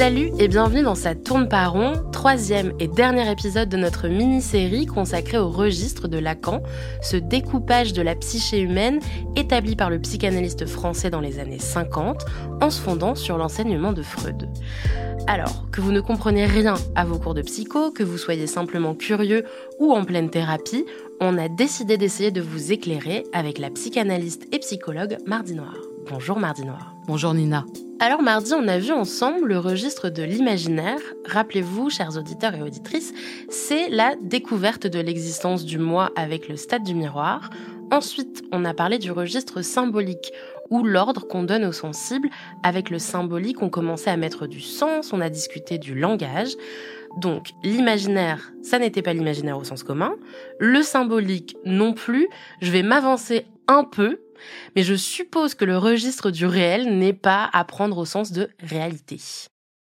Salut et bienvenue dans Ça tourne pas rond, troisième et dernier épisode de notre mini-série consacrée au registre de Lacan, ce découpage de la psyché humaine établi par le psychanalyste français dans les années 50 en se fondant sur l'enseignement de Freud. Alors, que vous ne compreniez rien à vos cours de psycho, que vous soyez simplement curieux ou en pleine thérapie, on a décidé d'essayer de vous éclairer avec la psychanalyste et psychologue Mardi Noir. Bonjour Mardi Noir. Bonjour Nina. Alors mardi, on a vu ensemble le registre de l'imaginaire. Rappelez-vous, chers auditeurs et auditrices, c'est la découverte de l'existence du moi avec le stade du miroir. Ensuite, on a parlé du registre symbolique, ou l'ordre qu'on donne au sensible. Avec le symbolique, on commençait à mettre du sens, on a discuté du langage. Donc, l'imaginaire, ça n'était pas l'imaginaire au sens commun. Le symbolique, non plus. Je vais m'avancer un peu. Mais je suppose que le registre du réel n'est pas à prendre au sens de réalité.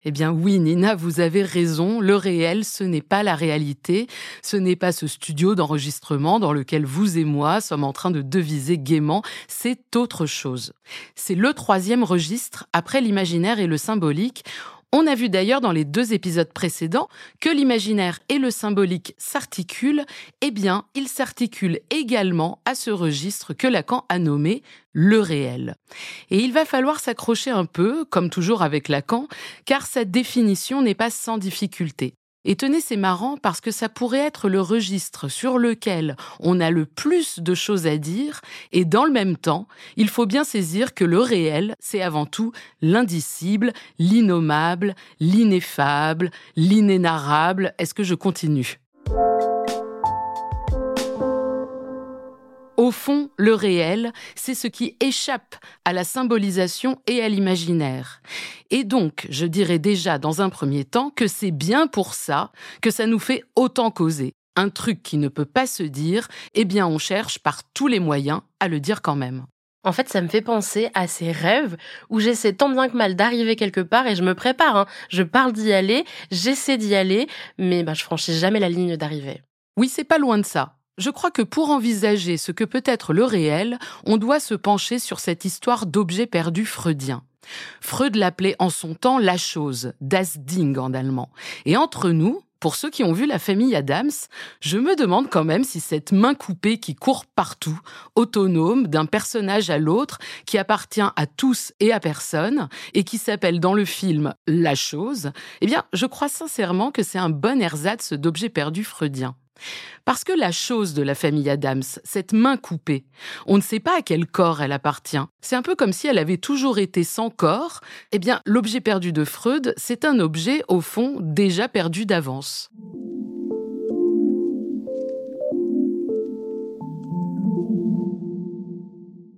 Eh bien oui, Nina, vous avez raison. Le réel, ce n'est pas la réalité. Ce n'est pas ce studio d'enregistrement dans lequel vous et moi sommes en train de deviser gaiement. C'est autre chose. C'est le troisième registre, après l'imaginaire et le symbolique. On a vu d'ailleurs dans les deux épisodes précédents que l'imaginaire et le symbolique s'articulent. Eh bien, ils s'articulent également à ce registre que Lacan a nommé le réel. Et il va falloir s'accrocher un peu, comme toujours avec Lacan, car sa définition n'est pas sans difficulté. Et tenez, c'est marrant parce que ça pourrait être le registre sur lequel on a le plus de choses à dire et dans le même temps, il faut bien saisir que le réel, c'est avant tout l'indicible, l'innommable, l'ineffable, l'inénarrable. Est-ce que je continue ? Au fond, le réel, c'est ce qui échappe à la symbolisation et à l'imaginaire. Et donc, je dirais déjà dans un premier temps que c'est bien pour ça que ça nous fait autant causer. Un truc qui ne peut pas se dire, eh bien on cherche par tous les moyens à le dire quand même. En fait, ça me fait penser à ces rêves où j'essaie tant bien que mal d'arriver quelque part et je me prépare. Je parle d'y aller, j'essaie d'y aller, mais je franchis jamais la ligne d'arrivée. Oui, c'est pas loin de ça. Je crois que pour envisager ce que peut être le réel, on doit se pencher sur cette histoire d'objet perdu freudien. Freud l'appelait en son temps la chose, das Ding en allemand. Et entre nous, pour ceux qui ont vu La Famille Adams, je me demande quand même si cette main coupée qui court partout, autonome, d'un personnage à l'autre, qui appartient à tous et à personne, et qui s'appelle dans le film « La chose », eh bien, je crois sincèrement que c'est un bon ersatz d'objet perdu freudien. Parce que la chose de La Famille Adams, cette main coupée, on ne sait pas à quel corps elle appartient. C'est un peu comme si elle avait toujours été sans corps. Eh bien, l'objet perdu de Freud, c'est un objet, au fond, déjà perdu d'avance.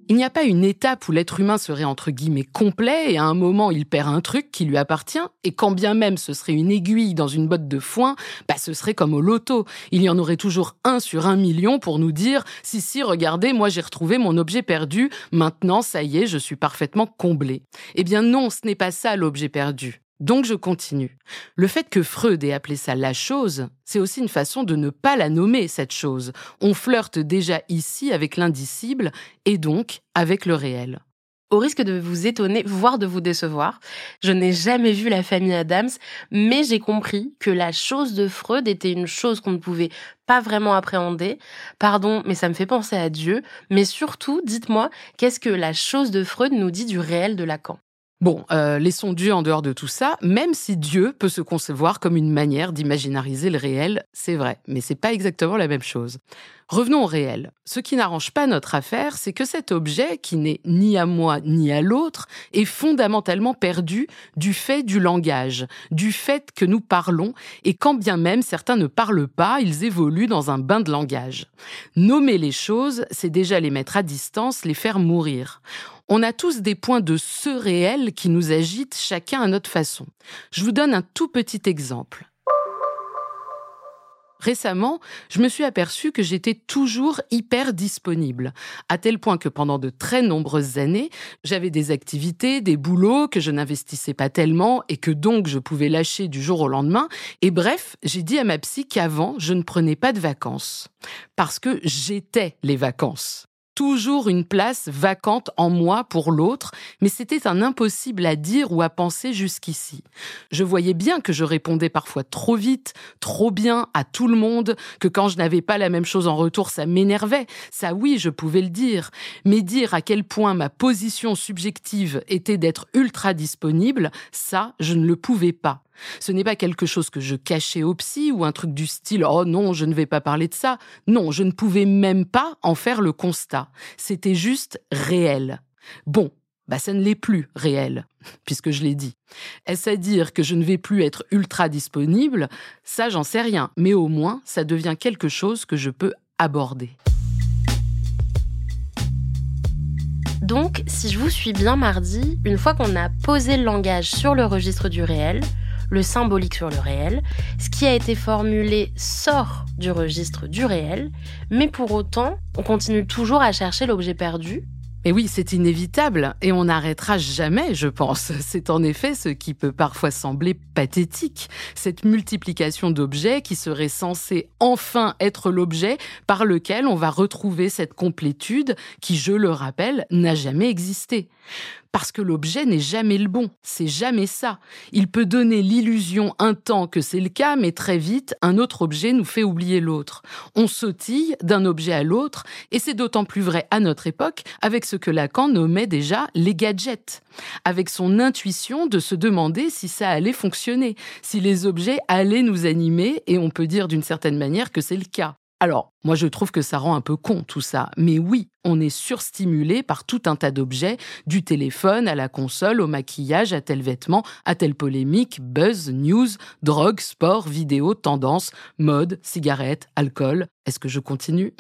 Il n'y a pas une étape où l'être humain serait entre guillemets complet et à un moment il perd un truc qui lui appartient et quand bien même ce serait une aiguille dans une botte de foin, ce serait comme au loto. Il y en aurait toujours 1 sur 1 million pour nous dire « Si, regardez, moi j'ai retrouvé mon objet perdu, maintenant ça y est, je suis parfaitement comblé. » Eh bien non, ce n'est pas ça l'objet perdu. Donc je continue. Le fait que Freud ait appelé ça « la chose », c'est aussi une façon de ne pas la nommer, cette chose. On flirte déjà ici avec l'indicible et donc avec le réel. Au risque de vous étonner, voire de vous décevoir, je n'ai jamais vu La Famille Adams, mais j'ai compris que la chose de Freud était une chose qu'on ne pouvait pas vraiment appréhender. Pardon, mais ça me fait penser à Dieu. Mais surtout, dites-moi, qu'est-ce que la chose de Freud nous dit du réel de Lacan ? Bon, laissons Dieu en dehors de tout ça, même si Dieu peut se concevoir comme une manière d'imaginariser le réel, c'est vrai, mais c'est pas exactement la même chose. Revenons au réel. Ce qui n'arrange pas notre affaire, c'est que cet objet, qui n'est ni à moi ni à l'autre, est fondamentalement perdu du fait du langage, du fait que nous parlons, et quand bien même certains ne parlent pas, ils évoluent dans un bain de langage. Nommer les choses, c'est déjà les mettre à distance, les faire mourir. On a tous des points de ce réel qui nous agitent, chacun à notre façon. Je vous donne un tout petit exemple. Récemment, je me suis aperçue que j'étais toujours hyper disponible, à tel point que pendant de très nombreuses années, j'avais des activités, des boulots que je n'investissais pas tellement et que donc je pouvais lâcher du jour au lendemain. Et bref, j'ai dit à ma psy qu'avant, je ne prenais pas de vacances, parce que j'étais les vacances. toujours une place vacante en moi pour l'autre, mais c'était un impossible à dire ou à penser jusqu'ici. Je voyais bien que je répondais parfois trop vite, trop bien à tout le monde, que quand je n'avais pas la même chose en retour, ça m'énervait. Ça, oui, je pouvais le dire. Mais dire à quel point ma position subjective était d'être ultra disponible, ça, je ne le pouvais pas. Ce n'est pas quelque chose que je cachais au psy ou un truc du style « Oh non, je ne vais pas parler de ça ». Non, je ne pouvais même pas en faire le constat. C'était juste réel. Bon, bah ça ne l'est plus réel, puisque je l'ai dit. Est-ce à dire que je ne vais plus être ultra disponible ? Ça, j'en sais rien. Mais au moins, ça devient quelque chose que je peux aborder. Donc, si je vous suis bien mardi, une fois qu'on a posé le langage sur le registre du réel, le symbolique sur le réel, ce qui a été formulé sort du registre du réel, mais pour autant, on continue toujours à chercher l'objet perdu. Et oui, c'est inévitable, et on n'arrêtera jamais, je pense. C'est en effet ce qui peut parfois sembler pathétique, cette multiplication d'objets qui serait censée enfin être l'objet par lequel on va retrouver cette complétude qui, je le rappelle, n'a jamais existé. Parce que l'objet n'est jamais le bon, c'est jamais ça. Il peut donner l'illusion un temps que c'est le cas, mais très vite, un autre objet nous fait oublier l'autre. On sautille d'un objet à l'autre, et c'est d'autant plus vrai à notre époque, avec ce que Lacan nommait déjà les gadgets, avec son intuition de se demander si ça allait fonctionner, si les objets allaient nous animer, et on peut dire d'une certaine manière que c'est le cas. Alors, moi je trouve que ça rend un peu con tout ça, mais oui, on est surstimulé par tout un tas d'objets, du téléphone à la console, au maquillage, à tel vêtement, à telle polémique, buzz, news, drogue, sport, vidéo, tendance, mode, cigarette, alcool. Est-ce que je continue ?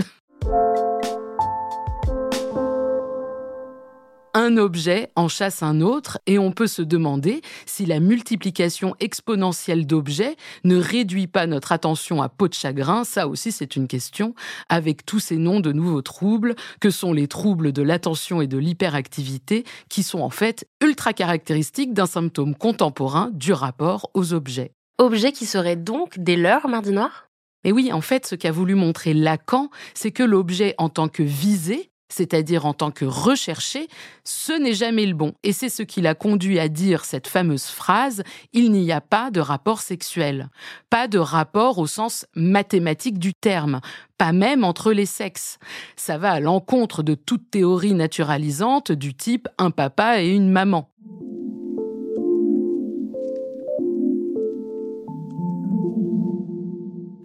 Un objet en chasse un autre et on peut se demander si la multiplication exponentielle d'objets ne réduit pas notre attention à peau de chagrin, ça aussi c'est une question, avec tous ces noms de nouveaux troubles que sont les troubles de l'attention et de l'hyperactivité qui sont en fait ultra caractéristiques d'un symptôme contemporain du rapport aux objets. Objets qui seraient donc des leurs, Mardi Noir ? Mais oui, en fait, ce qu'a voulu montrer Lacan, c'est que l'objet en tant que visé, c'est-à-dire en tant que recherché, ce n'est jamais le bon. Et c'est ce qui l'a conduit à dire cette fameuse phrase « Il n'y a pas de rapport sexuel ». Pas de rapport au sens mathématique du terme, pas même entre les sexes. Ça va à l'encontre de toute théorie naturalisante du type « un papa et une maman ».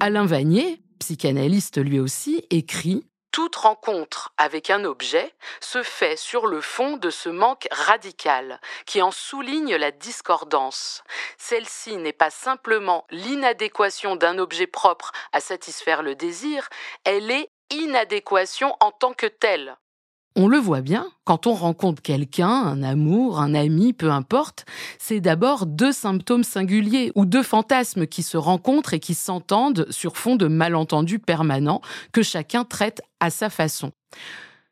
Alain Vanier, psychanalyste lui aussi, écrit: toute rencontre avec un objet se fait sur le fond de ce manque radical qui en souligne la discordance. Celle-ci n'est pas simplement l'inadéquation d'un objet propre à satisfaire le désir, elle est inadéquation en tant que telle. On le voit bien, quand on rencontre quelqu'un, un amour, un ami, peu importe, c'est d'abord deux symptômes singuliers ou deux fantasmes qui se rencontrent et qui s'entendent sur fond de malentendus permanents que chacun traite à sa façon.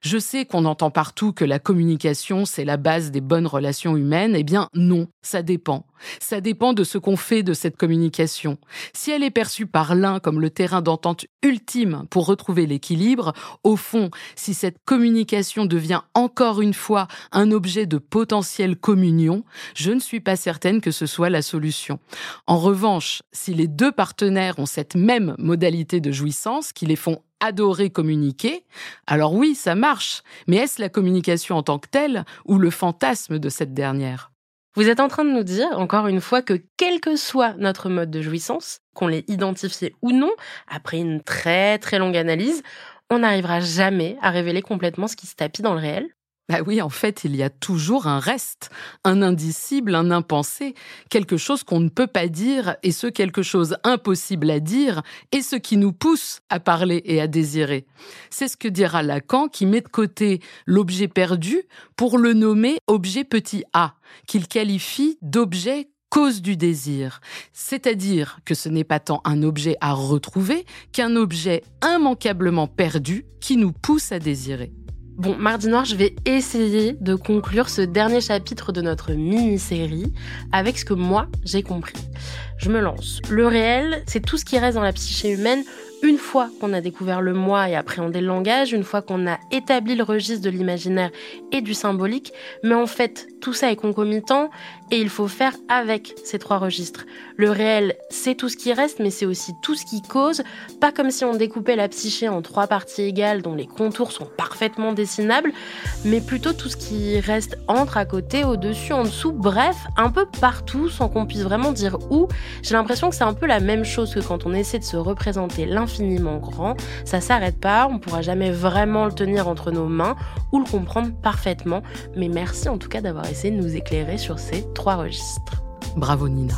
Je sais qu'on entend partout que la communication, c'est la base des bonnes relations humaines. Eh bien, non, ça dépend. Ça dépend de ce qu'on fait de cette communication. Si elle est perçue par l'un comme le terrain d'entente ultime pour retrouver l'équilibre, au fond, si cette communication devient encore une fois un objet de potentielle communion, je ne suis pas certaine que ce soit la solution. En revanche, si les deux partenaires ont cette même modalité de jouissance qui les font adorer communiquer, alors oui, ça marche. Mais est-ce la communication en tant que telle ou le fantasme de cette dernière ? Vous êtes en train de nous dire, encore une fois, que quel que soit notre mode de jouissance, qu'on l'ait identifié ou non, après une très très longue analyse, on n'arrivera jamais à révéler complètement ce qui se tapit dans le réel ? Bah oui, en fait, il y a toujours un reste, un indicible, un impensé, quelque chose qu'on ne peut pas dire, et ce quelque chose impossible à dire, et ce qui nous pousse à parler et à désirer. C'est ce que dira Lacan, qui met de côté l'objet perdu pour le nommer objet petit a, qu'il qualifie d'objet cause du désir. C'est-à-dire que ce n'est pas tant un objet à retrouver qu'un objet immanquablement perdu qui nous pousse à désirer. Bon, Mardi Noir, je vais essayer de conclure ce dernier chapitre de notre mini-série avec ce que moi, j'ai compris. je me lance. Le réel, c'est tout ce qui reste dans la psyché humaine une fois qu'on a découvert le moi et appréhendé le langage, une fois qu'on a établi le registre de l'imaginaire et du symbolique, mais en fait, tout ça est concomitant et il faut faire avec ces trois registres. Le réel, c'est tout ce qui reste, mais c'est aussi tout ce qui cause, pas comme si on découpait la psyché en trois parties égales dont les contours sont parfaitement dessinables, mais plutôt tout ce qui reste entre, à côté, au-dessus, en dessous, bref, un peu partout, sans qu'on puisse vraiment dire où. J'ai l'impression que c'est un peu la même chose que quand on essaie de se représenter infiniment grand, ça s'arrête pas, on pourra jamais vraiment le tenir entre nos mains ou le comprendre parfaitement, mais merci en tout cas d'avoir essayé de nous éclairer sur ces trois registres. Bravo Nina.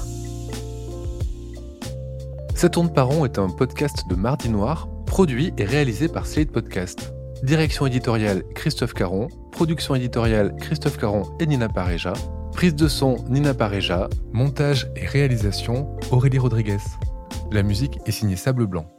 Ça tourne pas rond est un podcast de Mardi Noir, produit et réalisé par Slate Podcasts. Direction éditoriale Christophe Caron, production éditoriale Christophe Caron et Nina Pareja, prise de son Nina Pareja, montage et réalisation Aurélie Rodriguez. La musique est signée Sable Blanc.